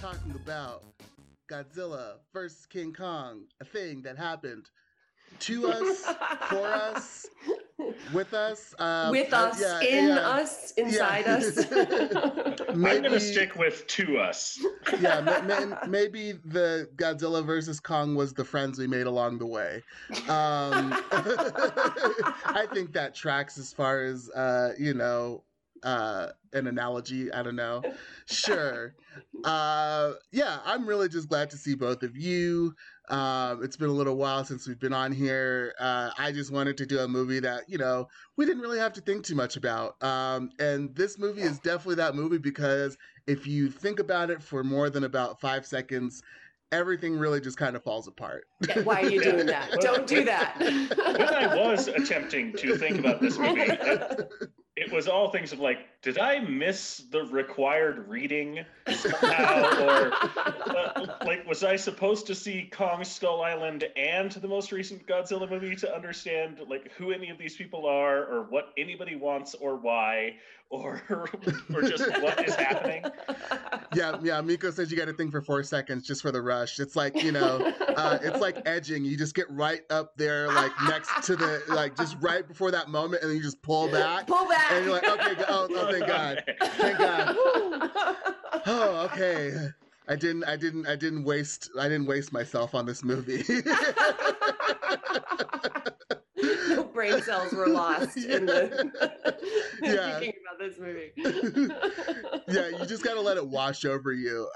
talking about Godzilla versus King Kong, a thing that happened to us, for us, with us. With us, inside us. Maybe, I'm going to stick with to us. Yeah, maybe the Godzilla versus Kong was the friends we made along the way. I think that tracks as far as, an analogy. I don't know. Sure. Yeah, I'm really just glad to see both of you. It's been a little while since we've been on here. I just wanted to do a movie that, we didn't really have to think too much about. And this movie is definitely that movie, because if you think about it for more than about 5 seconds, everything really just kind of falls apart. Why are you doing that? Don't do that. When I was attempting to think about this movie, it was all things of like, did I miss the required reading somehow? Or was I supposed to see Kong Skull Island and the most recent Godzilla movie to understand who any of these people are, or what anybody wants, or why, or just what is happening? Yeah. Miko says you got to think for 4 seconds just for the rush. It's like, it's like edging. You just get right up there, next to the, just right before that moment, and then you just pull back. And you're like, okay, oh thank God. Thank God. Oh, okay. I didn't waste myself on this movie. No brain cells were lost in thinking about this movie. You just gotta let it wash over you.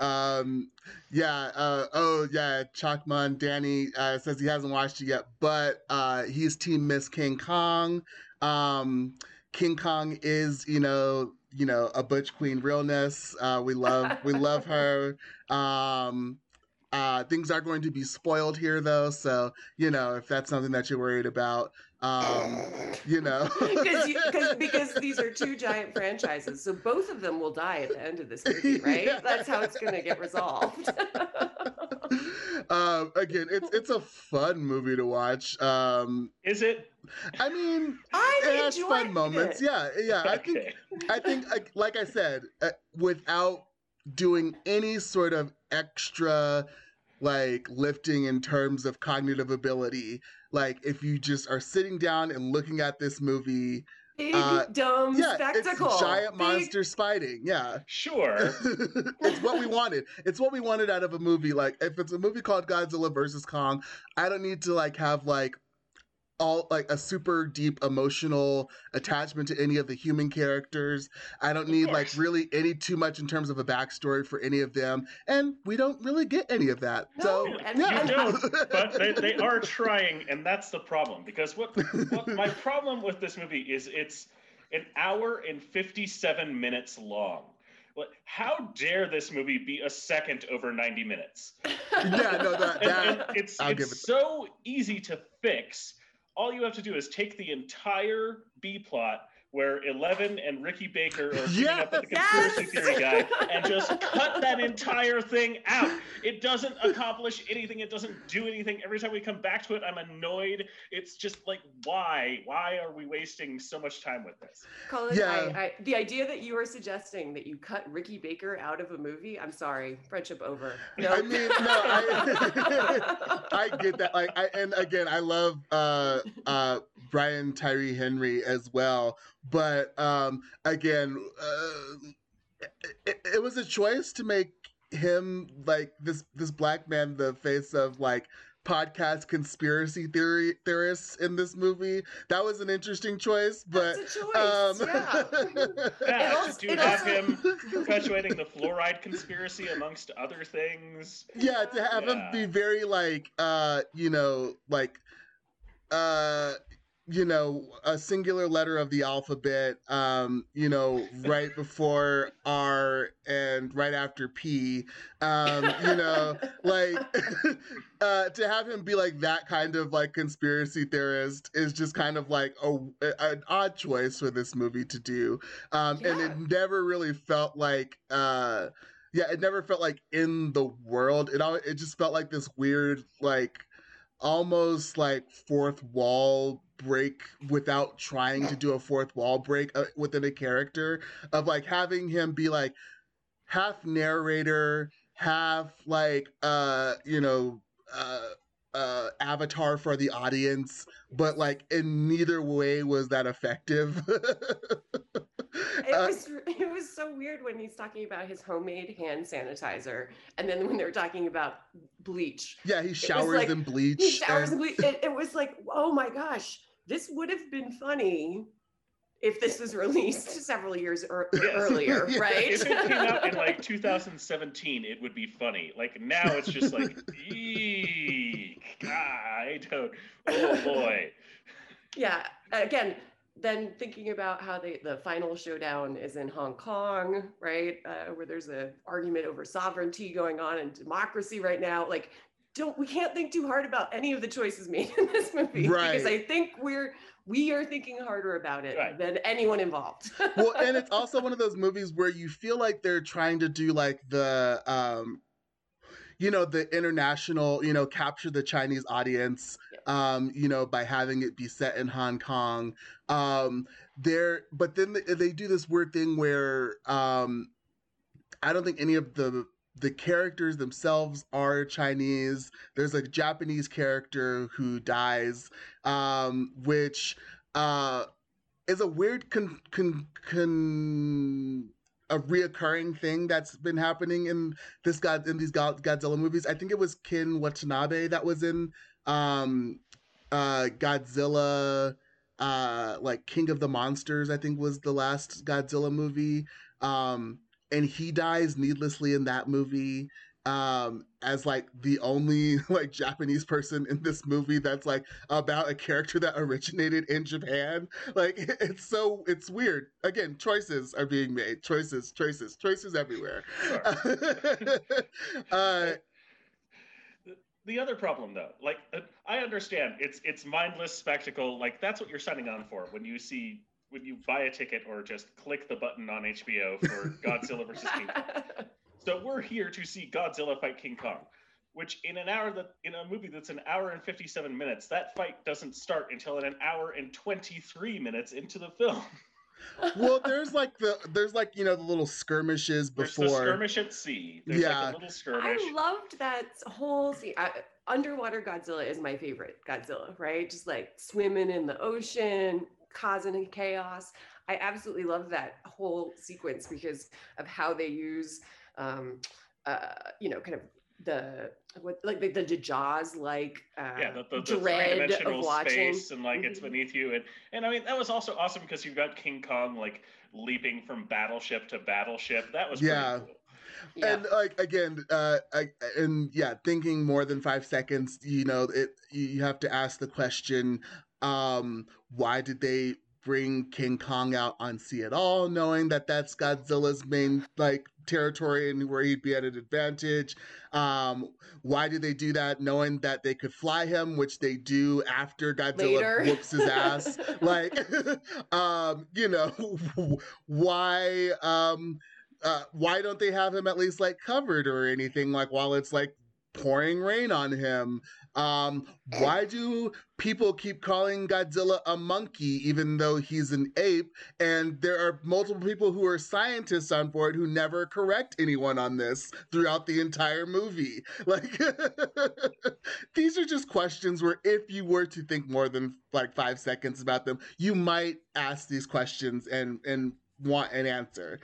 Chakman Danny says he hasn't watched it yet, but he's team Miss King Kong. King Kong is, a butch queen realness. We love her. Things are going to be spoiled here, though. So, if that's something that you're worried about, because these are two giant franchises. So both of them will die at the end of this movie, right? Yeah. That's how it's going to get resolved. Again, it's a fun movie to watch. Is it? I mean, it has fun moments. Yeah. Okay. I think, like I said, without doing any sort of extra lifting in terms of cognitive ability, if you just are sitting down and looking at this movie, big dumb spectacle, it's giant monsters fighting. Yeah, sure. It's what we wanted. It's what we wanted out of a movie. If it's a movie called Godzilla versus Kong, I don't need to have a super deep emotional attachment to any of the human characters. I don't need really any too much in terms of a backstory for any of them, and we don't really get any of that. You don't, but they are trying, and that's the problem. Because what my problem with this movie is, it's an hour and 57 minutes long. How dare this movie be a second over 90 minutes? Yeah, no, that it's so easy to fix. All you have to do is take the entire B plot where Eleven and Ricky Baker are up with the conspiracy theory guy and just cut that entire thing out. It doesn't accomplish anything. It doesn't do anything. Every time we come back to it, I'm annoyed. It's just why? Why are we wasting so much time with this? Colin, I the idea that you are suggesting that you cut Ricky Baker out of a movie, I'm sorry, friendship over. No. I mean, no, I get that. And again, I love Brian Tyree Henry as well. But it was a choice to make him this black man the face of podcast conspiracy theorists in this movie. That was an interesting choice, but that's a choice. Him perpetuating the fluoride conspiracy amongst other things. Yeah, to have him be very a singular letter of the alphabet, right before R and right after P, to have him be that kind of conspiracy theorist is just kind of an odd choice for this movie to do. And it never really felt it never felt in the world. It just felt like this weird, almost fourth wall break without trying to do a fourth wall break within a character of having him be half narrator, have like Avatar for the audience, but like in neither way was that effective. It was so weird when he's talking about his homemade hand sanitizer, and then when they were talking about bleach. Yeah, he showers like, in bleach. He showers in bleach. It was like, oh my gosh, this would have been funny if this was released several years earlier, yeah. Right? If it came out in like 2017, it would be funny. Like now it's just like, eek, I don't, oh boy. Yeah, again, then thinking about how the final showdown is in Hong Kong, right? Where there's an argument over sovereignty going on and democracy right now. Like, we can't think too hard about any of the choices made in this movie. Right. Because I think we are thinking harder about it right. than anyone involved. Well, and it's also one of those movies where you feel like they're trying to do like the, the international, capture the Chinese audience, by having it be set in Hong Kong. But then they do this weird thing where I don't think any of the characters themselves are Chinese. There's a Japanese character who dies, which is a weird a reoccurring thing that's been happening in these Godzilla movies. I think it was Ken Watanabe that was in Godzilla, like King of the Monsters, I think was the last Godzilla movie. And he dies needlessly in that movie as like the only like Japanese person in this movie that's like about a character that originated in Japan. Like it's weird. Again, choices are being made. Choices everywhere. The other problem though, like I understand it's mindless spectacle. Like that's what you're signing on for when you buy a ticket or just click the button on HBO for Godzilla versus King Kong. So we're here to see Godzilla fight King Kong, which in a movie that's an hour and 57 minutes, that fight doesn't start until an hour and 23 minutes into the film. Well, there's the little skirmishes before. There's the skirmish at sea. There's like a little skirmish. I loved that whole scene. Underwater Godzilla is my favorite Godzilla, right? Just like swimming in the ocean, causing chaos. I absolutely love that whole sequence because of how they use, kind of the jaws, the dread of watching space and like it's beneath you, and I mean that was also awesome because you've got King Kong like leaping from battleship to battleship. That was pretty cool. Yeah. And like again, thinking more than 5 seconds, you have to ask the question. Why did they bring King Kong out on sea at all, knowing that that's Godzilla's main like territory and where he'd be at an advantage? Why did they do that, knowing that they could fly him, which they do after Godzilla whoops his ass? Like, why don't they have him at least like covered or anything like while it's like pouring rain on him? Why do people keep calling Godzilla a monkey even though he's an ape? And there are multiple people who are scientists on board who never correct anyone on this throughout the entire movie. Like, these are just questions where if you were to think more than like 5 seconds about them, you might ask these questions and want an answer.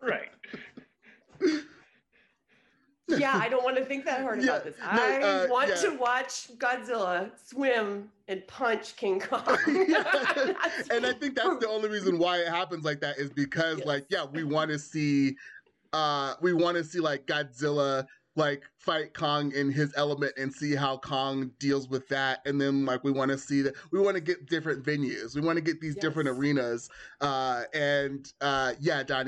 Right. Yeah, I don't want to think that hard about this. I want to watch Godzilla swim and punch King Kong. And I think that's the only reason why it happens like that is because, we want to see like Godzilla like fight Kong in his element and see how Kong deals with that. And then like we want to see that we want to get different venues. We want to get these different arenas. Donnie,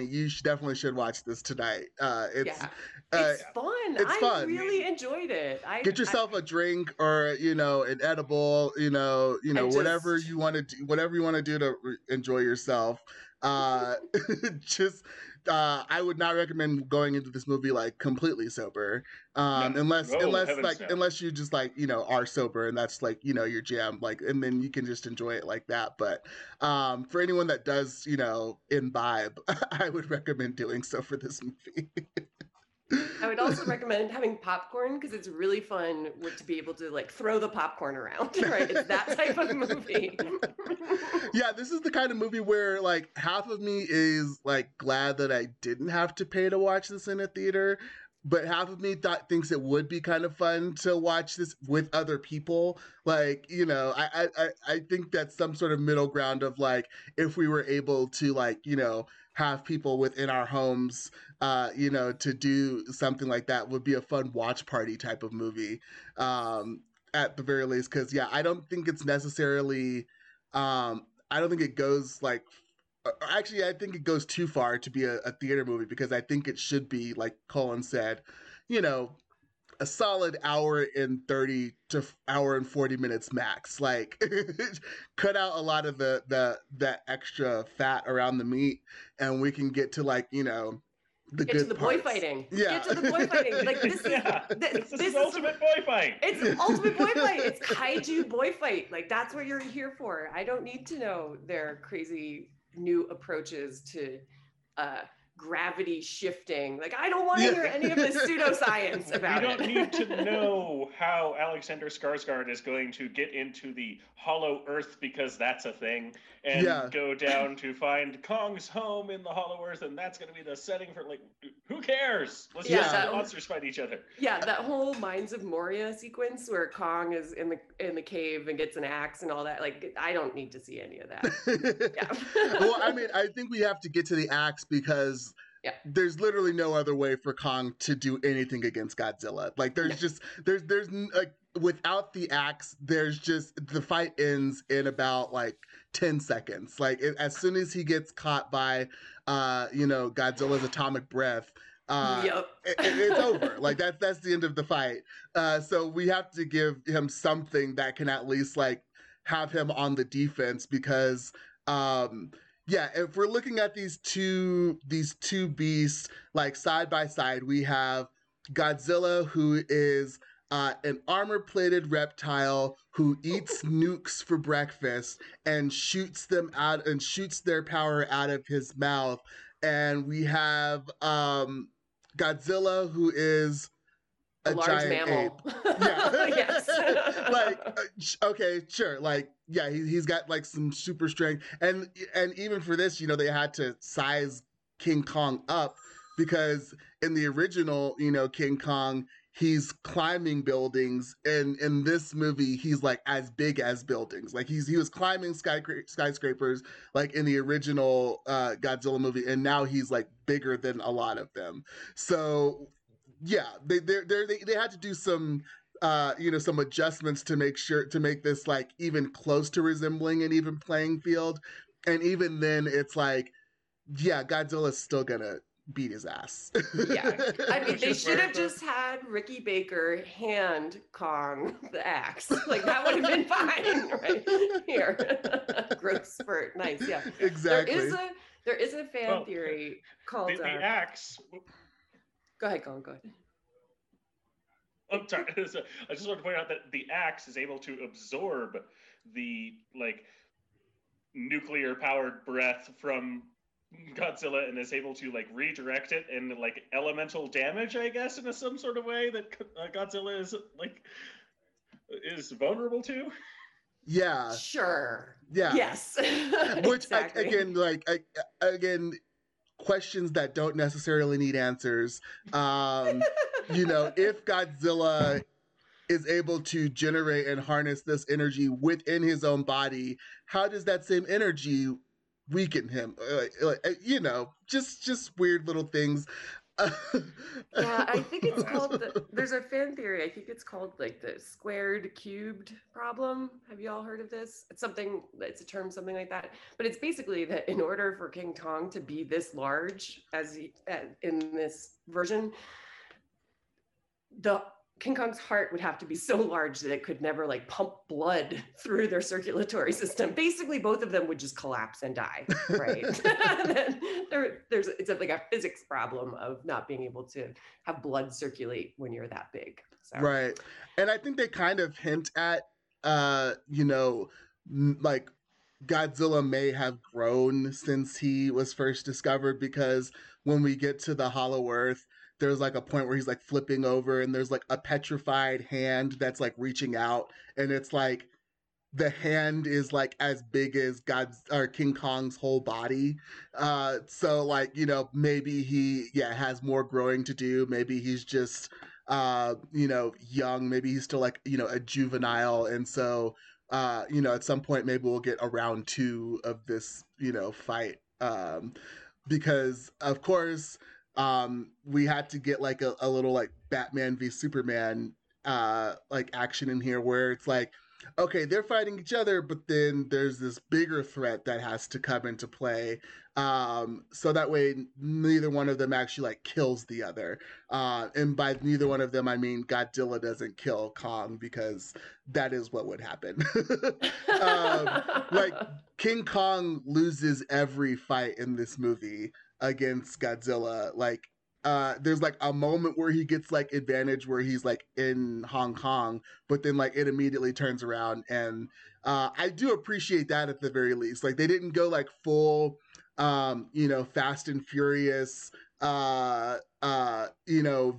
you definitely should watch this tonight. It's fun. It's fun. I really enjoyed it. Get yourself a drink or an edible, whatever you want to do to enjoy yourself. Just I would not recommend going into this movie like completely sober, unless you just like, you know, are sober and that's like, you know, your jam, like, and then you can just enjoy it like that. But for anyone that does, you know, imbibe, I would recommend doing so for this movie. I would also recommend having popcorn because it's really fun to be able to like throw the popcorn around, right? It's that type of movie. Yeah, this is the kind of movie where like half of me is like glad that I didn't have to pay to watch this in a theater, but half of me thinks it would be kind of fun to watch this with other people. Like, you know, I think that's some sort of middle ground of like, if we were able to like, you know, have people within our homes, you know, to do something like that would be a fun watch party type of movie, at the very least. Because, yeah, I don't think it's necessarily, I don't think it goes like, actually, I think it goes too far to be a theater movie, because I think it should be, like Colin said, you know, a solid hour and 30 to hour and 40 minutes max. Like, cut out a lot of the extra fat around the meat, and we can get to like, you know, the get good to the parts. Boy fighting. Yeah. Get to the boy fighting. Like this is this is ultimate boy fight. It's ultimate boy fight. It's kaiju boy fight. Like that's what you're here for. I don't need to know their crazy new approaches to gravity shifting. Like, I don't want to hear any of this pseudoscience about it. You don't need to know how Alexander Skarsgård is going to get into the hollow earth, because that's a thing, and go down to find Kong's home in the hollow earth, and that's going to be the setting for, like, who cares? Let's just let monsters fight each other. Yeah, that whole Mines of Moria sequence where Kong is in the cave and gets an axe and all that. Like, I don't need to see any of that. Well, I mean, I think we have to get to the axe because there's literally no other way for Kong to do anything against Godzilla. Like, there's just, there's like, without the axe, there's just, the fight ends in about like 10 seconds. Like, as soon as he gets caught by, you know, Godzilla's atomic breath, it's over. Like, that's the end of the fight. So we have to give him something that can at least like have him on the defense, because, yeah, if we're looking at these two beasts like side by side, we have Godzilla, who is an armor-plated reptile who eats nukes for breakfast and shoots their power out of his mouth, and we have Godzilla, who is a large mammal. Ape. Yeah. Yes. Like, okay, sure. Like, yeah, he's got like some super strength, and even for this, you know, they had to size King Kong up, because in the original, you know, King Kong, he's climbing buildings, and in this movie, he's like as big as buildings. Like he was climbing skyscrapers, like in the original Godzilla movie, and now he's like bigger than a lot of them. So. Yeah, they had to do some, you know, some adjustments to make this like even close to resembling an even playing field. And even then, it's like, yeah, Godzilla's still gonna beat his ass. Yeah, I mean, they should have just had Ricky Baker hand Kong the axe. Like, that would have been fine, right? Here, growth spurt, nice, yeah. Exactly. There is a fan theory called the axe. Go ahead, Colin, go ahead. I'm sorry. I just want to point out that the axe is able to absorb the, like, nuclear-powered breath from Godzilla and is able to, like, redirect it in, like, elemental damage, I guess, in some sort of way that Godzilla is, like, is vulnerable to. Yeah. Sure. Yeah. Yes. Which, exactly. Again, questions that don't necessarily need answers. You know, if Godzilla is able to generate and harness this energy within his own body, how does that same energy weaken him? You know, just weird little things. Yeah, I think it's called, there's a fan theory, I think it's called like the squared cubed problem. Have you all heard of this? It's a term, something like that. But it's basically that in order for King Kong to be this large as in this version, the King Kong's heart would have to be so large that it could never like pump blood through their circulatory system. Basically, both of them would just collapse and die, right? It's like a physics problem of not being able to have blood circulate when you're that big. So. Right. And I think they kind of hint at, you know, like Godzilla may have grown since he was first discovered, because when we get to the Hollow Earth, there's like a point where he's like flipping over and there's like a petrified hand that's like reaching out, and it's like the hand is like as big as King Kong's whole body. So like, you know, maybe he has more growing to do. Maybe he's just you know, young. Maybe he's still like, you know, a juvenile. And so you know, at some point maybe we'll get a round two of this, you know, fight. Because of course we had to get like a little like Batman v Superman like action in here, where it's like, okay, they're fighting each other, but then there's this bigger threat that has to come into play, so that way neither one of them actually like kills the other. And by neither one of them, I mean Godzilla doesn't kill Kong, because that is what would happen. Like King Kong loses every fight in this movie against Godzilla. Like there's like a moment where he gets like advantage where he's like in Hong Kong, but then like it immediately turns around. And I do appreciate that at the very least. Like they didn't go like full, you know, Fast and Furious, you know,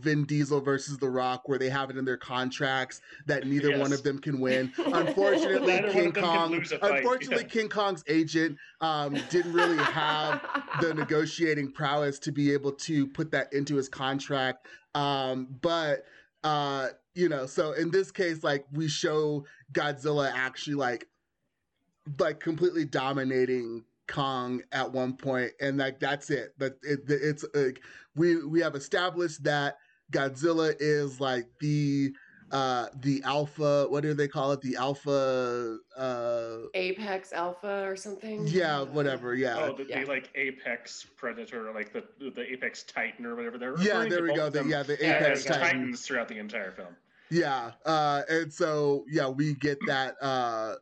Vin Diesel versus The Rock, where they have it in their contracts that neither one of them can win. Unfortunately, King Kong's agent didn't really have the negotiating prowess to be able to put that into his contract. You know, so in this case, like we show Godzilla actually like completely dominating Kong at one point, and like that's it. But it's like we have established that Godzilla is like the alpha, what do they call it, the alpha apex alpha or something, the like apex predator, like the apex titan or whatever they're the apex titans throughout the entire film. And so we get that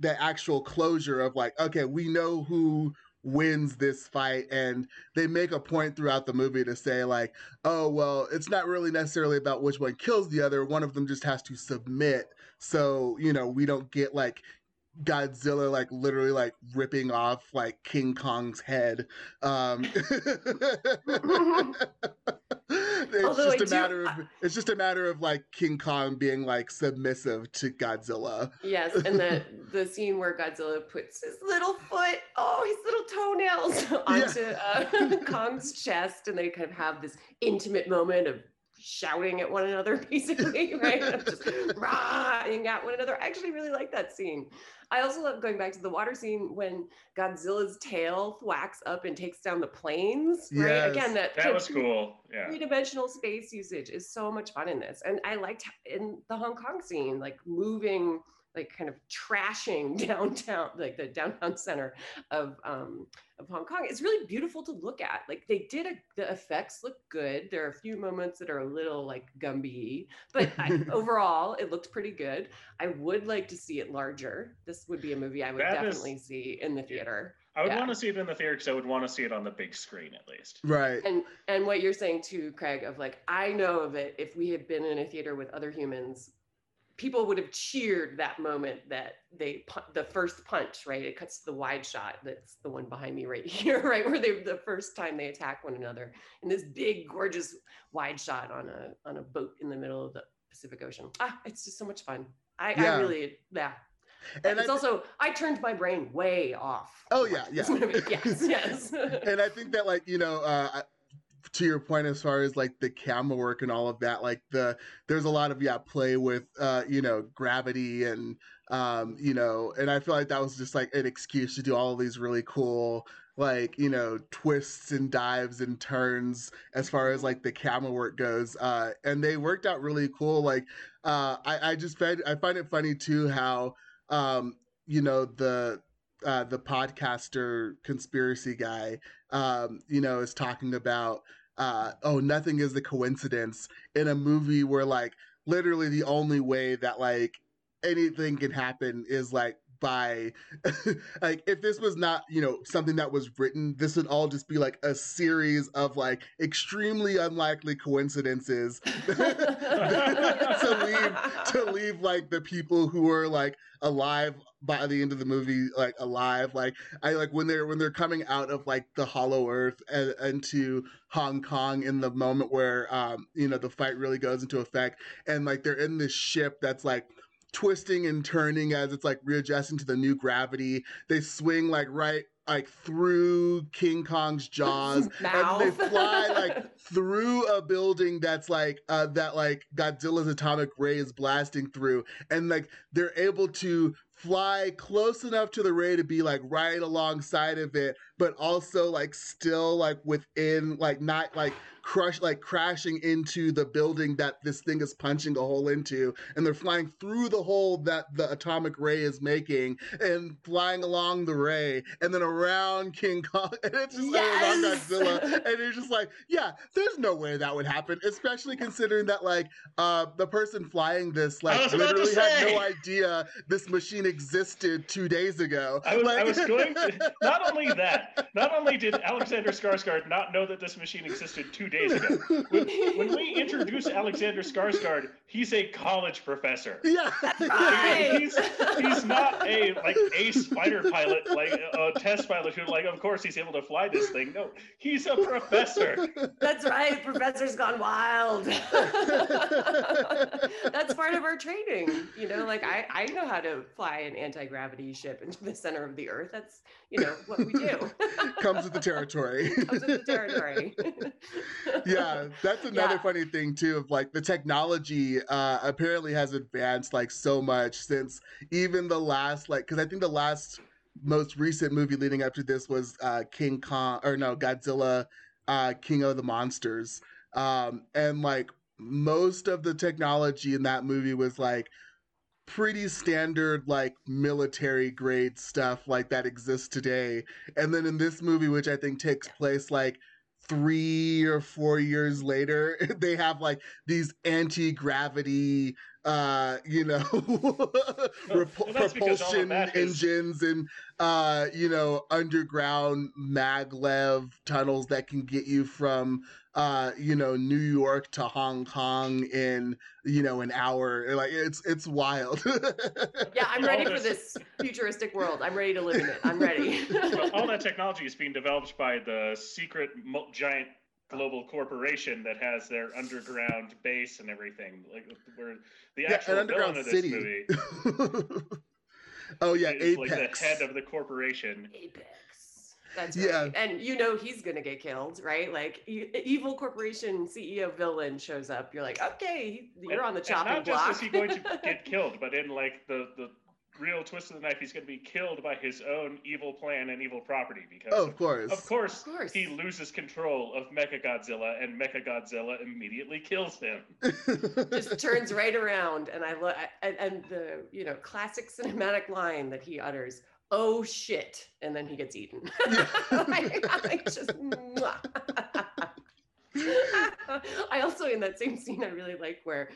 that actual closure of like, okay, we know who wins this fight. And they make a point throughout the movie to say like, oh, well, it's not really necessarily about which one kills the other. One of them just has to submit. So, you know, we don't get like Godzilla like literally like ripping off like King Kong's head. It's just a matter of like King Kong being like submissive to Godzilla. Yes, and the scene where Godzilla puts his little foot, his little toenails onto Kong's chest, and they kind of have this intimate moment of shouting at one another, basically, right? Just rah-ing at one another. I actually really like that scene. I also love going back to the water scene when Godzilla's tail thwacks up and takes down the planes, right? Yes, again, that was cool. Yeah. Three-dimensional space usage is so much fun in this. And I liked in the Hong Kong scene, like moving, like kind of trashing downtown, like the downtown center of Hong Kong. It's really beautiful to look at. Like they did, the effects look good. There are a few moments that are a little like Gumby, but overall it looked pretty good. I would like to see it larger. This would be a movie I would see in the theater. I would want to see it in the theater because I would want to see it on the big screen at least. Right. And what you're saying too, Craig, of like, I know of it, if we had been in a theater with other humans, people would have cheered that moment that the first punch, right? It cuts to the wide shot. That's the one behind me right here, right? Where the first time they attack one another in this big, gorgeous wide shot on a boat in the middle of the Pacific Ocean. It's just so much fun. And it's also, I turned my brain way off. Oh yeah. Yeah. Yes. And I think that like, you know, to your point, as far as like the camera work and all of that, like there's a lot of play with you know, gravity and you know, and I feel like that was just like an excuse to do all of these really cool like, you know, twists and dives and turns as far as like the camera work goes, and they worked out really cool. Like I find it funny too how you know, the podcaster conspiracy guy, you know, is talking about nothing is a coincidence in a movie where, like, literally the only way that, like, anything can happen is, like, by like, if this was not, you know, something that was written, this would all just be like a series of like extremely unlikely coincidences to leave like the people who are like alive by the end of the movie, like alive, like I like when they're coming out of like the hollow earth and to Hong Kong in the moment where you know, the fight really goes into effect, and like they're in this ship that's like twisting and turning as it's like readjusting to the new gravity. They swing like right like through King Kong's jaws and they fly like through a building that's like that like Godzilla's atomic ray is blasting through, and like they're able to fly close enough to the ray to be like right alongside of it, but also like still like within, like not like crashing into the building that this thing is punching a hole into, and they're flying through the hole that the atomic ray is making and flying along the ray and then around King Kong, and it's just yes! like, around Godzilla, and it's just like, yeah, there's no way that would happen, especially considering that like the person flying this like literally had no idea this machine existed 2 days ago. Not only did Alexander Skarsgård not know that this machine existed 2 days ago. When we introduce Alexander Skarsgård, he's a college professor. Yeah, right. He's not a like ace fighter pilot, like a test pilot who, like, of course he's able to fly this thing. No, he's a professor. That's right. Professor's gone wild. That's part of our training. You know, like I know how to fly an anti-gravity ship into the center of the earth. That's, you know, what we do. Comes with the territory. Yeah, that's another funny thing too, of like the technology apparently has advanced like so much since even the last, like, because I think the last most recent movie leading up to this was Godzilla King of the Monsters, and like most of the technology in that movie was like pretty standard like military grade stuff like that exists today. And then in this movie, which I think takes place like 3 or 4 years later, they have like these anti-gravity you know propulsion engines and you know, underground maglev tunnels that can get you from you know, New York to Hong Kong in, you know, an hour. Like it's wild. Yeah, I'm ready for this futuristic world. I'm ready to live in it. I'm ready. Well, all that technology is being developed by the secret giant global corporation that has their underground base and everything, like where the actual villain of this city. Movie. Oh yeah, Apex. Like the head of the corporation. Apex. That's right. Yeah. And you know he's gonna get killed, right? Like evil corporation CEO villain shows up. You're like, okay, you're on the chopping block. Not just is he going to get killed, but in like the real twist of the knife, he's going to be killed by his own evil plan and evil property, because of course he loses control of Mechagodzilla, and Mechagodzilla immediately kills him. Just turns right around, and and the, you know, classic cinematic line that he utters, "Oh shit," and then he gets eaten. Like, just. I also, in that same scene, I really like where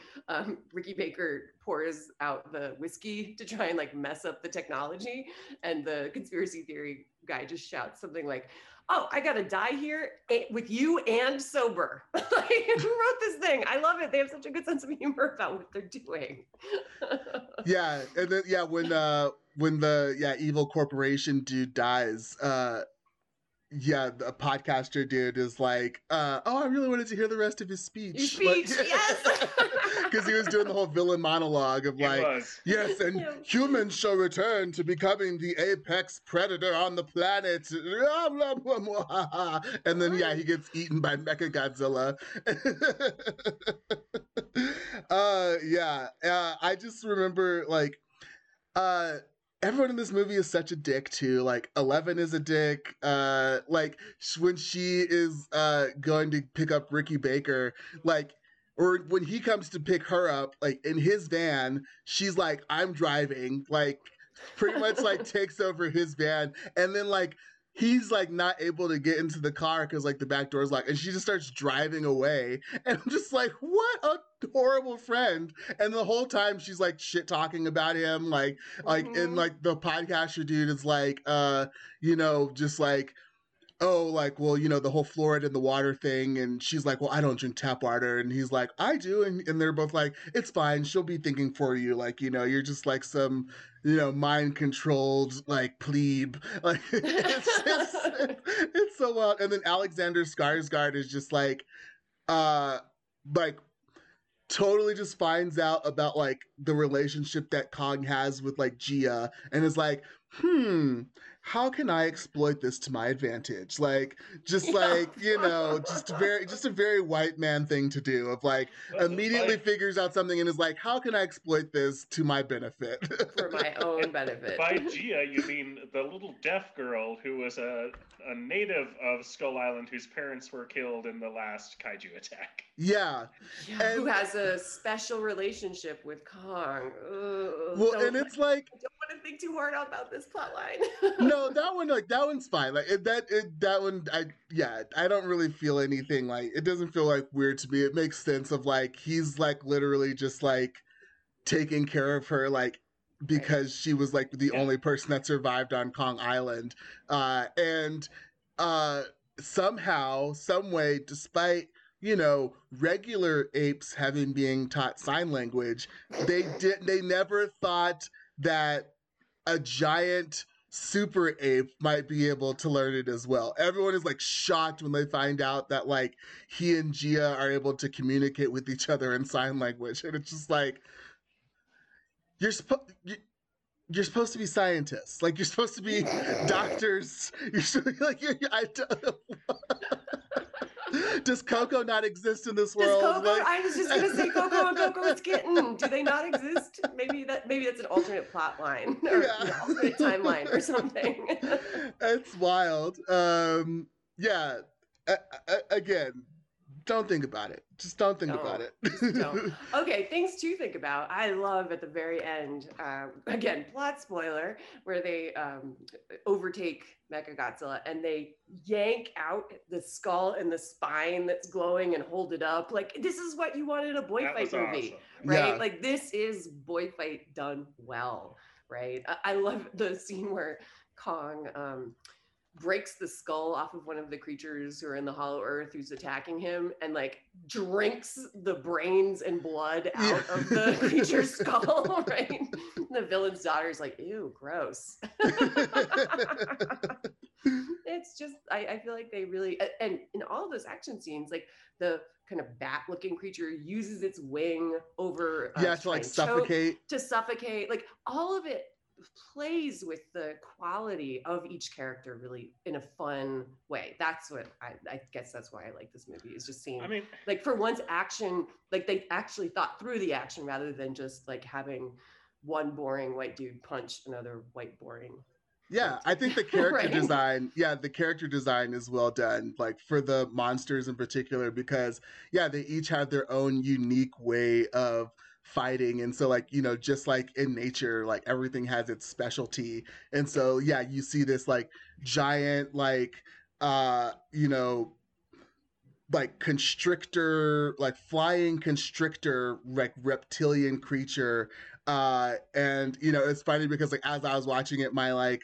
Ricky Baker pours out the whiskey to try and like mess up the technology, and the conspiracy theory guy just shouts something like, "Oh, I gotta die here with you and sober." Like, who wrote this thing? I love it. They have such a good sense of humor about what they're doing. Yeah, and then when the evil corporation dude dies, the podcaster dude is like, "Oh, I really wanted to hear the rest of his speech." His speech, like, yes. Because he was doing the whole villain monologue of like, "Yes, and humans shall return to becoming the apex predator on the planet." And then he gets eaten by Mechagodzilla. I just remember like, everyone in this movie is such a dick too. Like Eleven is a dick. Like when she is going to pick up Ricky Baker, like, or when he comes to pick her up, like in his van, she's like, "I'm driving." Like pretty much like takes over his van, and then like he's like not able to get into the car because like the back door is locked, and she just starts driving away. And I'm just like, what a horrible friend! And the whole time she's like shit talking about him, like in like the podcaster dude is like, you know, just like, oh, like, well, you know, the whole Florida and the water thing. And she's like, well, I don't drink tap water. And he's like, I do. And they're both like, it's fine. She'll be thinking for you. Like, you know, you're just like some, you know, mind-controlled, like, plebe. Like, it's so wild. And then Alexander Skarsgård is just like, totally just finds out about, like, the relationship that Kong has with, like, Gia. And is like, how can I exploit this to my advantage? Like, just like, you know, just a very white man thing to do of like, immediately figures out something and is like, how can I exploit this to my benefit? For my own benefit. By Gia, you mean the little deaf girl who was a native of Skull Island whose parents were killed in the last kaiju attack. Yeah. And who has a special relationship with Kong. I don't want to think too hard about this plot line. No, that one, like, that one's fine. Like, I don't really feel anything. Like, it doesn't feel, like, weird to me. It makes sense of, like, he's, like, literally just, like, taking care of her, like, because she was, like, the only person that survived on Kong Island. And somehow, some way, despite, you know, regular apes having being taught sign language, they never thought that a giant super ape might be able to learn it as well. Everyone is like shocked when they find out that like he and Gia are able to communicate with each other in sign language, and it's just like you're supposed to be scientists, like you're supposed to be doctors. You're supposed to be like I don't know. Does Coco not exist in this world? I was just gonna say Coco and Coco's Kitten. Do they not exist? Maybe that's an alternate plot line or an alternate timeline or something. It's wild. Again, don't think about it. Just don't think about it. Don't. Okay, things to think about. I love at the very end, again, plot spoiler, where they overtake Mechagodzilla and they yank out the skull and the spine that's glowing and hold it up. Like, this is what you want in a boy fight movie, awesome. Right? Yeah. Like, this is boy fight done well, right? I love the scene where Kong... breaks the skull off of one of the creatures who are in the hollow earth who's attacking him and like drinks the brains and blood out of the creature's skull, right? And the villain's daughter's like, ew, gross. It's just, I feel like they really, and in all of those action scenes, like the kind of bat-looking creature uses its wing over to like suffocate. To suffocate, like all of it plays with the quality of each character really in a fun way. That's what I guess that's why I like this movie, is just seeing like for once action, like they actually thought through the action rather than just like having one boring white dude punch another white boring. Yeah, I think the character design is well done, like for the monsters in particular, because they each have their own unique way of fighting, and so like, you know, just like in nature, like everything has its specialty, and so you see this like giant like you know, like constrictor, like flying constrictor, like reptilian creature, and you know, it's funny because like as I was watching it, my like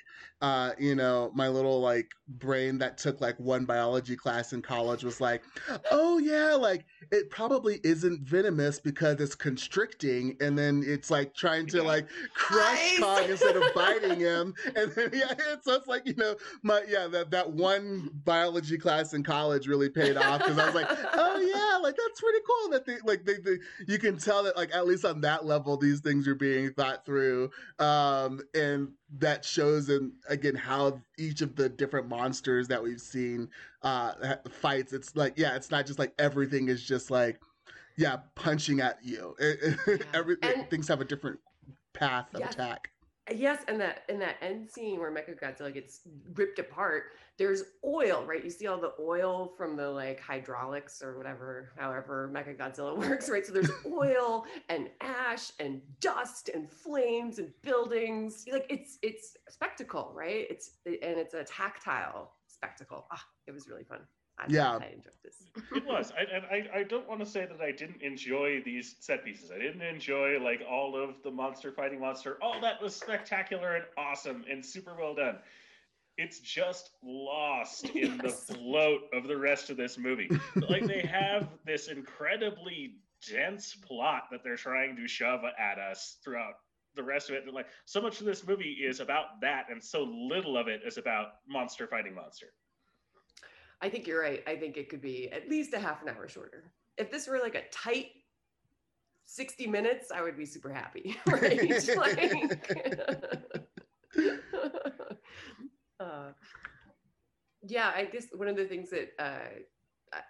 you know, my little like brain that took like one biology class in college was like, oh yeah, like it probably isn't venomous because it's constricting, and then it's like trying to like crush Kong instead of biting him, and then so it's like, you know, my that one biology class in college really paid off, because I was like, oh yeah, like that's pretty cool that they like they you can tell that like at least on that level these things are being thought through, and that shows in again how each of the different monsters that we've seen fights. It's like it's not just like everything is just like punching at you. Things have a different path of attack. Yes, and that end scene where Mechagodzilla gets ripped apart, there's oil, right? You see all the oil from the like hydraulics or whatever, however Mechagodzilla works, right? So there's oil and ash and dust and flames and buildings. Like it's a spectacle, right? It's a tactile spectacle. Ah, it was really fun. I enjoyed this. It was. I don't want to say that I didn't enjoy these set pieces. I didn't enjoy like all of the monster fighting monster. All that was spectacular and awesome and super well done. It's just lost in the bloat of the rest of this movie. Like they have this incredibly dense plot that they're trying to shove at us throughout the rest of it. They're like, so much of this movie is about that, and so little of it is about monster fighting monster. I think you're right. I think it could be at least a half an hour shorter. If this were like a tight 60 minutes, I would be super happy. Right? I guess one of the things that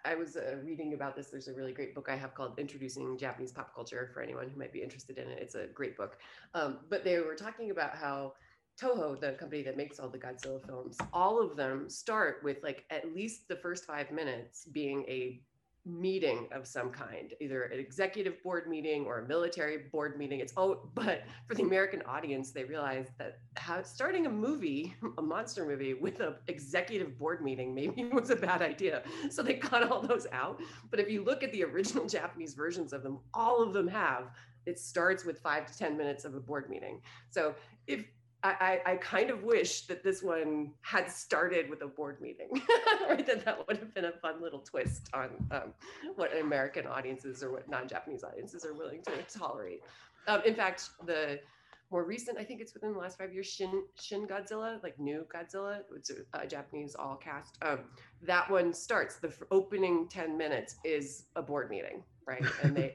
I was reading about this, there's a really great book I have called Introducing Japanese Pop Culture for anyone who might be interested in it. It's a great book. But they were talking about how Toho, the company that makes all the Godzilla films, all of them start with like at least the first 5 minutes being a meeting of some kind, either an executive board meeting or a military board meeting. But for the American audience, they realized that starting a monster movie with an executive board meeting maybe was a bad idea. So they cut all those out. But if you look at the original Japanese versions of them, all of them it starts with 5 to 10 minutes of a board meeting. So if I kind of wish that this one had started with a board meeting, right? That would have been a fun little twist on what American audiences or what non-Japanese audiences are willing to tolerate. In fact, the more recent, I think it's within the last 5 years, Shin Godzilla, like new Godzilla, it's a Japanese all cast. That one starts, the opening 10 minutes is a board meeting. Right,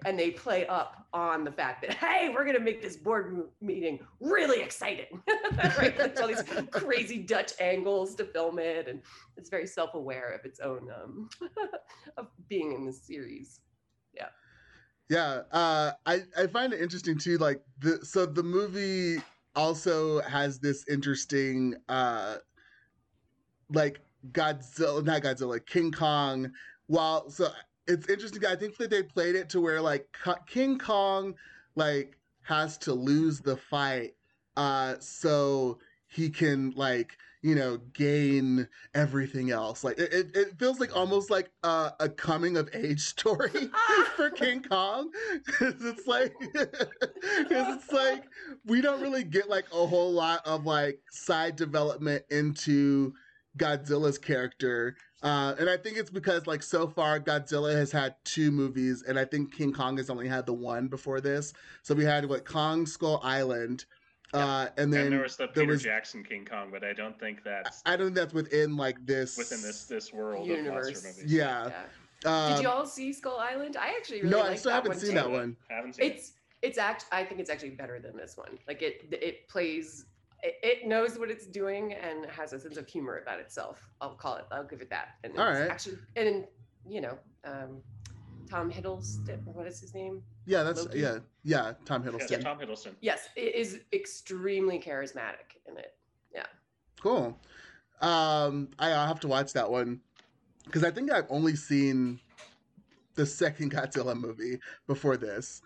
and they play up on the fact that, hey, we're gonna make this board meeting really exciting. Right, it's all these crazy Dutch angles to film it, and it's very self-aware of its own of being in this series. Yeah, yeah. I find it interesting too. Like the movie also has this interesting like Godzilla, not Godzilla, King Kong. It's interesting. I think that they played it to where like King Kong like has to lose the fight so he can like, you know, gain everything else. Like it feels like almost like a coming of age story for King Kong. It's like we don't really get like a whole lot of like side development into Godzilla's character, and I think it's because like so far Godzilla has had 2 movies, and I think King Kong has only had the one before this. So we had Kong Skull Island, and then there was the Peter Jackson King Kong, but I don't think that's within like this within this world universe. Of monster movies. Yeah. Did you all see Skull Island? I actually really I still haven't seen that one. I haven't seen it. I think it's actually better than this one. Like it plays. It knows what it's doing and has a sense of humor about itself. I'll give it that. And all right. Actually, and you know, Tom Hiddleston. What is his name? Yeah, that's Loki? yeah. Tom Hiddleston. Yeah, Tom Hiddleston. Yes, it is extremely charismatic in it. Yeah. Cool. I'll have to watch that one because I think I've only seen the second Godzilla movie before this.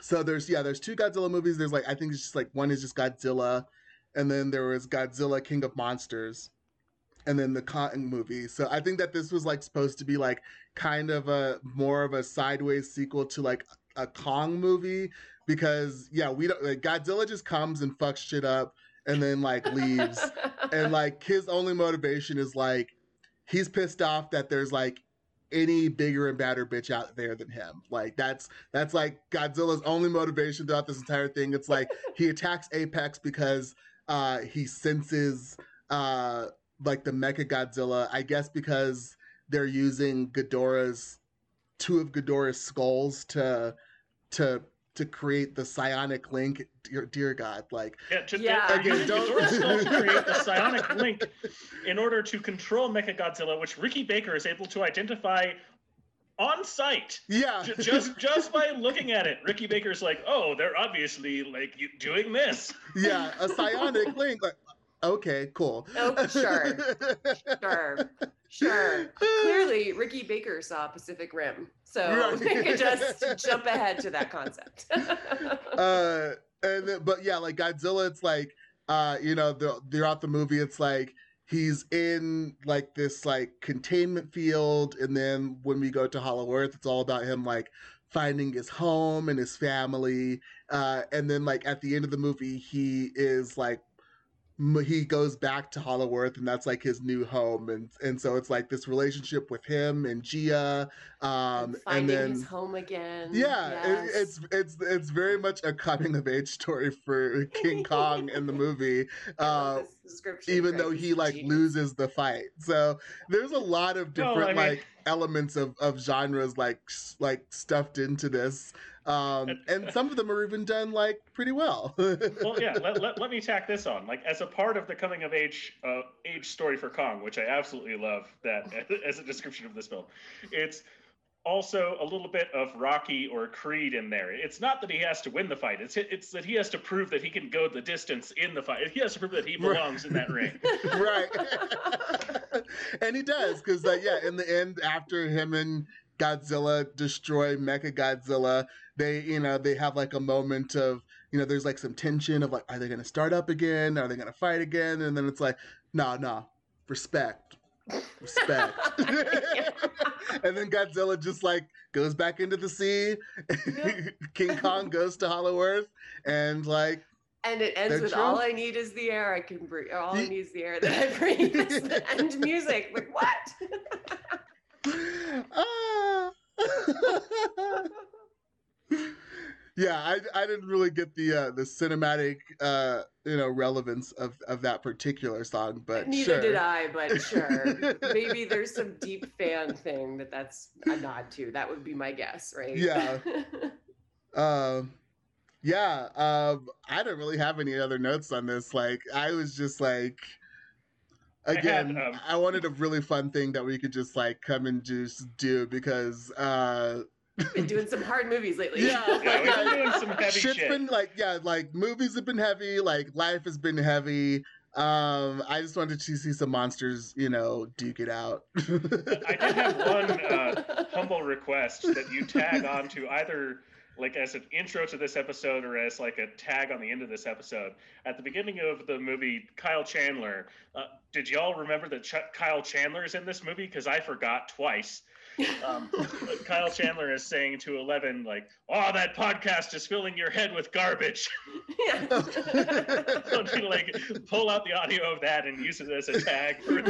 So there's 2 Godzilla movies. There's like, I think it's just like one is just Godzilla, and then there was Godzilla King of Monsters, and then the Kong movie. So I think that this was like supposed to be like kind of a more of a sideways sequel to like a Kong movie because we don't like Godzilla just comes and fucks shit up and then like leaves and like his only motivation is like he's pissed off that there's like any bigger and badder bitch out there than him. Like that's like Godzilla's only motivation throughout this entire thing. It's like he attacks Apex because he senses like the Mechagodzilla, I guess because they're using Ghidorah's 2 of Ghidorah's skulls to create the psionic link, dear God, like... Again, don't create the psionic link in order to control Mechagodzilla, which Ricky Baker is able to identify on site. Yeah. just by looking at it, Ricky Baker's like, oh, they're obviously like doing this. Yeah, a psionic link. Like, okay, cool. Oh, sure. Sure. Clearly, Ricky Baker saw Pacific Rim, so we could just jump ahead to that concept. But yeah, like Godzilla, it's like, you know, throughout the movie, it's like he's in like this like containment field, and then when we go to Hollow Earth, it's all about him like finding his home and his family, and then like at the end of the movie, he goes back to Hollow Earth, and that's like his new home, and so it's like this relationship with him and Gia, and then his home again. Yeah, yes. It's very much a coming of age story for King Kong in the movie, even though he like loses the fight. So there's a lot of different elements of genres like stuffed into this. And some of them are even done like pretty well. Well, yeah. Let me tack this on. Like as a part of the coming of age story for Kong, which I absolutely love that as a description of this film, it's also a little bit of Rocky or Creed in there. It's not that he has to win the fight. It's that he has to prove that he can go the distance in the fight. He has to prove that he belongs in that ring. Right. And he does, because in the end, after him and Godzilla destroy Mechagodzilla, they have like a moment of, there's like some tension of like, are they going to start up again? Are they going to fight again? And then it's like, no, respect. And then Godzilla just like goes back into the sea. Yep. King Kong goes to Hollow Earth and like. And it ends with all I need is the air I can breathe. Or all I need is the air that I breathe. It's the end music. Like what? I didn't really get the cinematic relevance of that particular song, but neither did I, but sure. Maybe there's some deep fan thing that's a nod to. That would be my guess, right? Yeah. I don't really have any other notes on this. Like I was just like, again, I wanted a really fun thing that we could just like come and just do, because been doing some hard movies lately. Yeah, we've been doing some heavy shit. Been like movies have been heavy, like life has been heavy. I just wanted to see some monsters, duke it out. I did have one humble request that you tag on to either like as an intro to this episode or as like a tag on the end of this episode. At the beginning of the movie, Kyle Chandler, did y'all remember that Kyle Chandler is in this movie? Because I forgot twice. Kyle Chandler is saying to Eleven, like, oh, that podcast is filling your head with garbage. Yeah. So to, like, pull out the audio of that and use it as a tag. For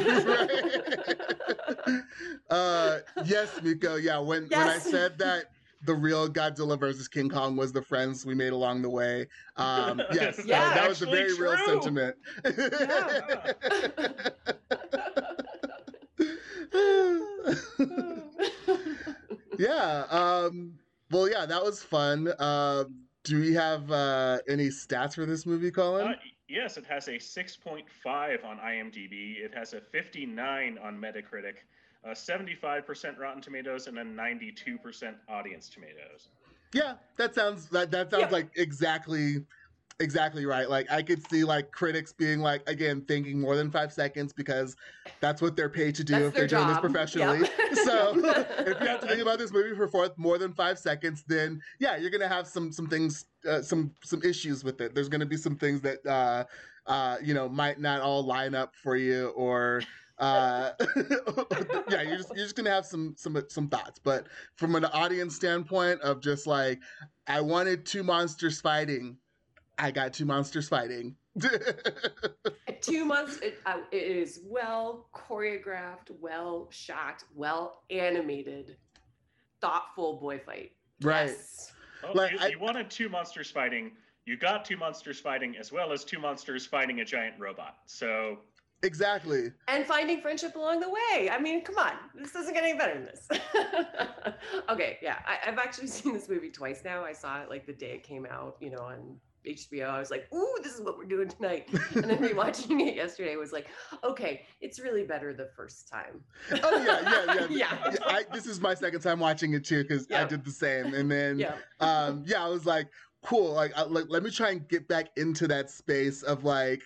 yes, Miko. Yeah, when I said that, the real Godzilla versus King Kong was the friends we made along the way. Yes, that was a very true. Real sentiment. Yeah. Well, yeah, that was fun. Do we have any stats for this movie, Colin? Yes, it has a 6.5 on IMDb. It has a 59 on Metacritic. 75% Rotten Tomatoes and a 92% Audience Tomatoes. Yeah, that sounds like exactly right. Like I could see like critics being like, again, thinking more than 5 seconds, because that's what they're paid to do if they're doing this professionally. Yeah. So if you have to think about this movie for more than 5 seconds, then you're gonna have some things, some issues with it. There's gonna be some things that might not all line up for you, or. You're just gonna have some thoughts, but from an audience standpoint of just like, I wanted two monsters fighting, I got two monsters fighting. 2 months. It is well choreographed, well shot, well animated, thoughtful boy fight. Right. Yes. Well, like you wanted two monsters fighting, you got two monsters fighting, as well as two monsters fighting a giant robot. So. Exactly. And finding friendship along the way. I mean, come on. This doesn't get any better than this. Okay, yeah. I've actually seen this movie twice now. I saw it like the day it came out, on HBO, I was like, ooh, this is what we're doing tonight. And then rewatching it yesterday was like, okay, it's really better the first time. Oh, yeah. Yeah. This is my second time watching it too, because I did the same. And then, I was like, cool, like, let me try and get back into that space of like,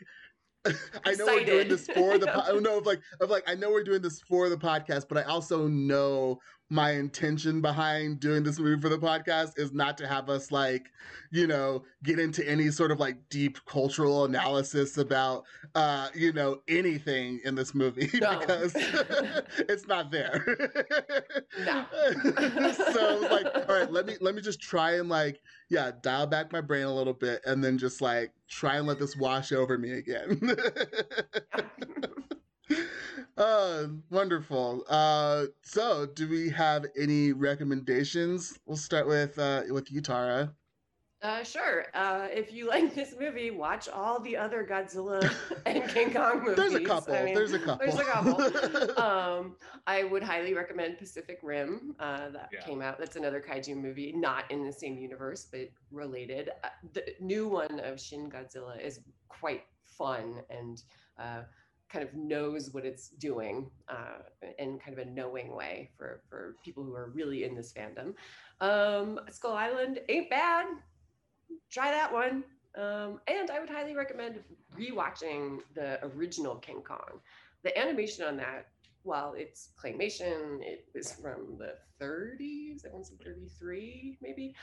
I know we're doing this for the I know we're doing this for the podcast, but I also know my intention behind doing this movie for the podcast is not to have us like, you know, get into any sort of like deep cultural analysis about you know, anything in this movie because it's not there. So I was like, all right, let me just try and like dial back my brain a little bit and then just like try and let this wash over me again. Wonderful. So do we have any recommendations? We'll start with you, Tara. Sure. If you like this movie, watch all the other Godzilla and King Kong movies. There's a couple. I would highly recommend Pacific Rim. That came out. That's another kaiju movie, not in the same universe, but related. The new one of Shin Godzilla is quite fun and kind of knows what it's doing in kind of a knowing way for people who are really in this fandom. Skull Island ain't bad. Try that one. And I would highly recommend rewatching the original King Kong. The animation on that, while it's claymation, it was from the 30s, I want to say 33 maybe.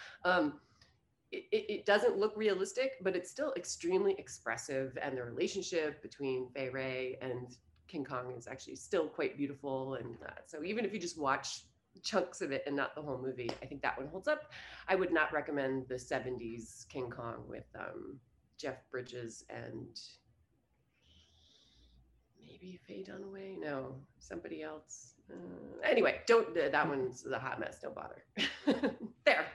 It doesn't look realistic, but it's still extremely expressive, and the relationship between Fay Wray and King Kong is actually still quite beautiful. And so even if you just watch chunks of it and not the whole movie, I think that one holds up. I would not recommend the 70s King Kong with Jeff Bridges and maybe Faye Dunaway. No, somebody else. Anyway, don't. That one's a hot mess. Don't bother. There.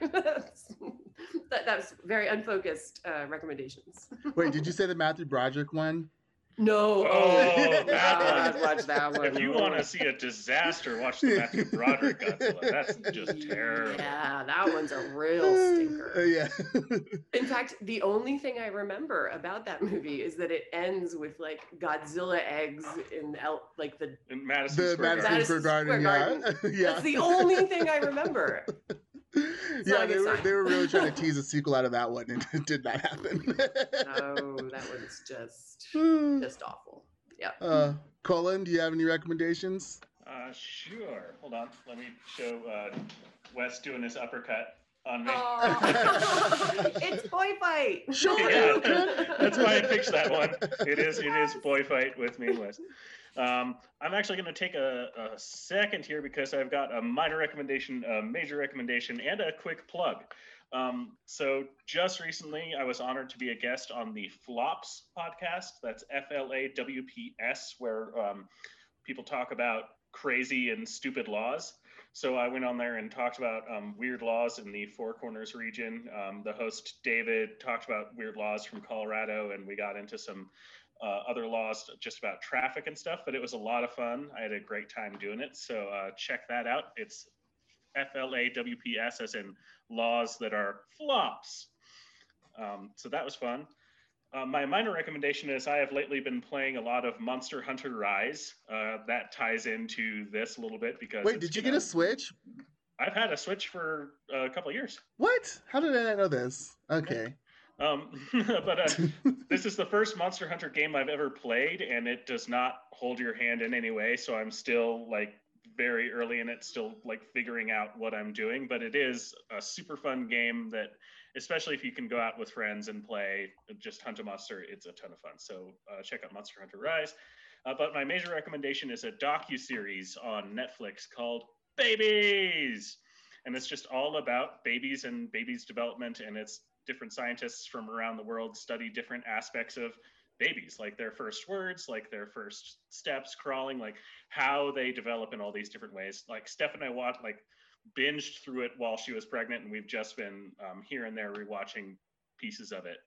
That was very unfocused recommendations. Wait, did you say the Matthew Broderick one? No. Oh, God, watch that one. If you want to see a disaster, watch the Matthew Broderick Godzilla. That's just terrible. Yeah, that one's a real stinker. In fact, the only thing I remember about that movie is that it ends with like Godzilla eggs in in Madison Square Garden. That's the only thing I remember. They were really trying to tease a sequel out of that one, and it did not happen. That one's just awful. Yeah. Colin, do you have any recommendations? Sure. Hold on. Let me show Wes doing his uppercut on me. It's boy fight. That's why I picked that one. It is boy fight with me and Wes. I'm actually going to take a second here because I've got a minor recommendation, a major recommendation, and a quick plug. So just recently, I was honored to be a guest on the Flops podcast. That's FLAWPS, where people talk about crazy and stupid laws. So I went on there and talked about weird laws in the Four Corners region. The host, David, talked about weird laws from Colorado, and we got into some other laws just about traffic and stuff, but it was a lot of fun. I had a great time doing it, so check that out. It's FLAWPS, as in laws that are flops. So that was fun. My minor recommendation is I have lately been playing a lot of Monster Hunter Rise. That ties into this a little bit because... Wait, did you get a Switch? I've had a Switch for a couple of years. What? How did I not know this? Okay. But this is the first Monster Hunter game I've ever played, and it does not hold your hand in any way, so I'm still like very early in it, still like figuring out what I'm doing, but it is a super fun game that, especially if you can go out with friends and play, just hunt a monster, it's a ton of fun. So check out Monster Hunter Rise. But my major recommendation is a docuseries on Netflix called Babies! And it's just all about babies and babies' development, and it's different scientists from around the world study different aspects of babies, like their first words, like their first steps, crawling, like how they develop in all these different ways. Like Steph and I binged through it while she was pregnant, and we've just been here and there rewatching pieces of it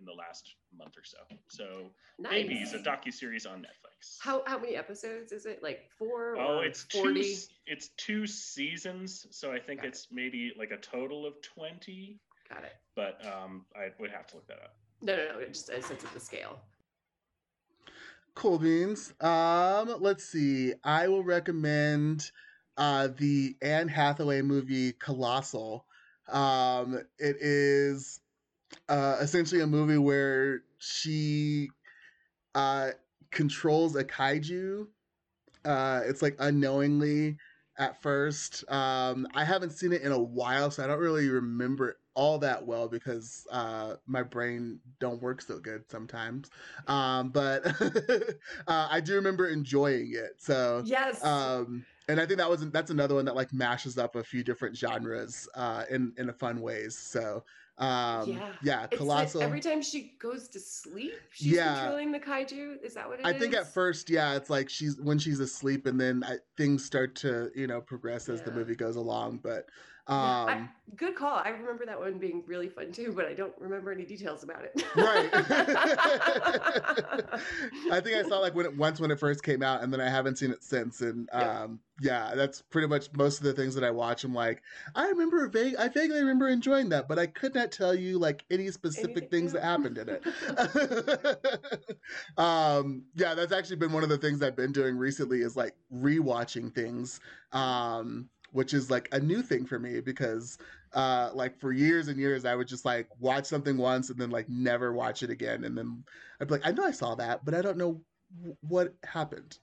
in the last month or so. So nice. Babies, a docuseries on Netflix. How many episodes is it? Like 4? Oh, it's 40. It's 2 seasons, so I think it's maybe like a total of 20. Got it. But I would have to look that up. No. I sense of the scale. Cool beans. Let's see. I will recommend the Anne Hathaway movie Colossal. It is essentially a movie where she controls a kaiju. It's like unknowingly at first. I haven't seen it in a while, so I don't really remember all that well because my brain don't work so good sometimes. But I do remember enjoying it. So yes. And I think that's another one that like mashes up a few different genres in a fun ways. So yeah, Colossal. Like every time she goes to sleep, she's controlling the kaiju. Is that what it is? I think at first, it's like when she's asleep, and then things start to progress as the movie goes along. But good call. I remember that one being really fun too, but I don't remember any details about it. Right. I think I saw like when it first came out, and then I haven't seen it since. And yeah, that's pretty much most of the things that I watch. I'm like, I vaguely remember enjoying that, but I could not tell you like any specific things that happened in it. Yeah, that's actually been one of the things I've been doing recently is like rewatching things, which is like a new thing for me because like for years and years I would just like watch something once and then like never watch it again, and then I'd be like, I know I saw that, but I don't know what happened.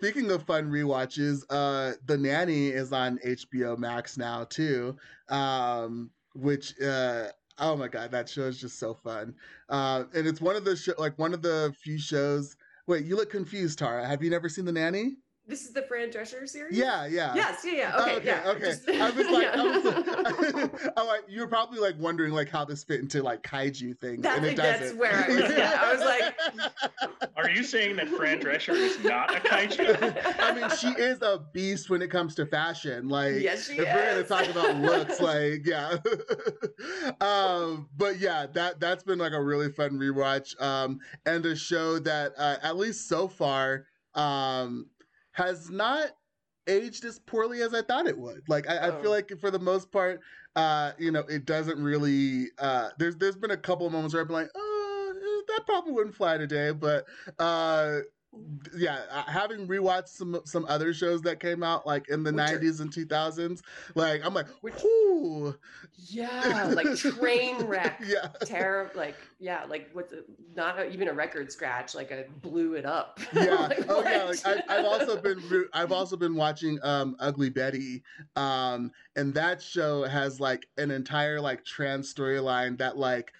Speaking of fun rewatches, The Nanny is on HBO Max now too, which oh my god, that show is just so fun. And it's one of the few shows. Wait, you look confused, Tara. Have you never seen The Nanny? This is the Fran Drescher series? Yeah. Yes. Okay. Just... I was like, I'm like, you were probably like wondering like how this fit into like kaiju things. That's where I was. Yeah, I was like, are you saying that Fran Drescher is not a kaiju? I mean, she is a beast when it comes to fashion. Like, yes, she is. If we're going to talk about looks, like, yeah. But yeah, that's been like a really fun rewatch. And a show that, at least so far, has not aged as poorly as I thought it would. Like I feel like for the most part, it doesn't really. There's been a couple of moments where I've been like, oh, that probably wouldn't fly today. But yeah, having rewatched some other shows that came out like in the 90s and 2000s, like I'm like, whoo, yeah, like train wreck, yeah, terror, like yeah, like even a record scratch, like I blew it up. Yeah. Like, oh, what? Yeah. Like, I've also been watching Ugly Betty, and that show has like an entire like trans storyline that like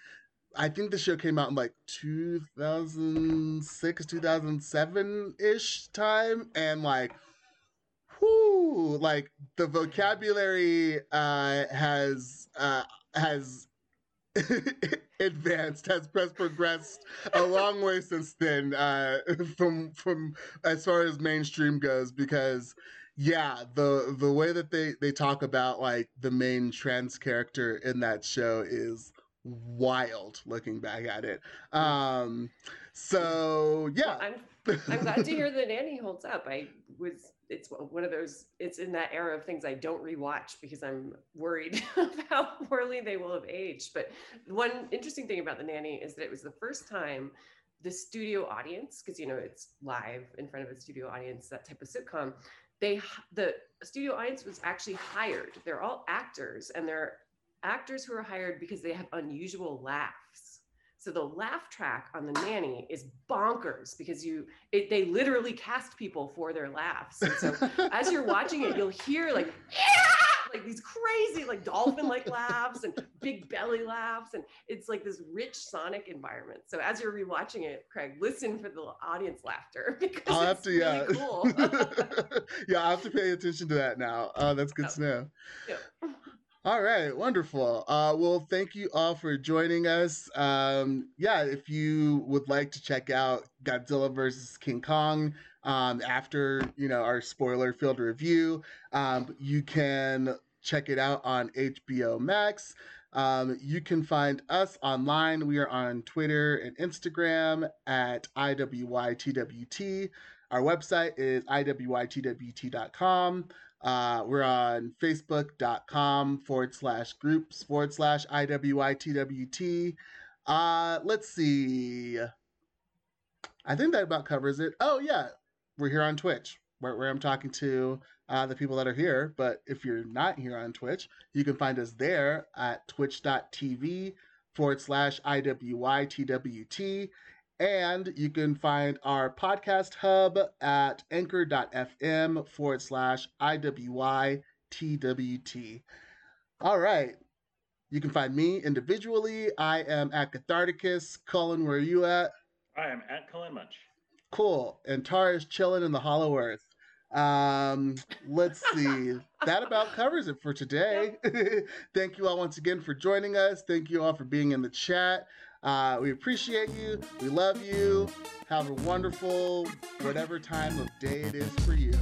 I think the show came out in like 2006, 2007 ish time, and like, whoo, like the vocabulary has advanced, has progressed a long way since then, from as far as mainstream goes, because yeah, the way that they talk about like the main trans character in that show is wild looking back at it. So yeah, well, I'm glad to hear that Nanny holds up. It's one of those, it's in that era of things I don't rewatch because I'm worried of how poorly they will have aged. But one interesting thing about The Nanny is that it was the first time the studio audience, because it's live in front of a studio audience, that type of sitcom, the studio audience was actually hired. They're all actors, and they're actors who are hired because they have unusual laughs. So the laugh track on The Nanny is bonkers because they literally cast people for their laughs. And so as you're watching it, you'll hear like, yeah! Like these crazy, like dolphin-like laughs and big belly laughs. And it's like this rich sonic environment. So as you're rewatching it, Craig, listen for the audience laughter because it's really cool. Yeah, I have to pay attention to that now. That's good to know. Yeah. All right, wonderful. Well, thank you all for joining us. If you would like to check out Godzilla vs. King Kong after our spoiler-filled review, you can check it out on HBO Max. You can find us online. We are on Twitter and Instagram at IWYTWT. Our website is iwytwt.com. We're on facebook.com/groups/iwytwt. Let's see. I think that about covers it. Oh, yeah. We're here on Twitch, where I'm talking to the people that are here. But if you're not here on Twitch, you can find us there at twitch.tv/iwytwt. And you can find our podcast hub at anchor.fm/iwytwt. All right. You can find me individually. I am at Catharticus. Cullen, where are you at? I am at Cullen Munch. Cool. And Tara is chilling in the Hollow Earth. Let's see. That about covers it for today. Yep. Thank you all once again for joining us. Thank you all for being in the chat. We appreciate you. We love you. Have a wonderful whatever time of day it is for you.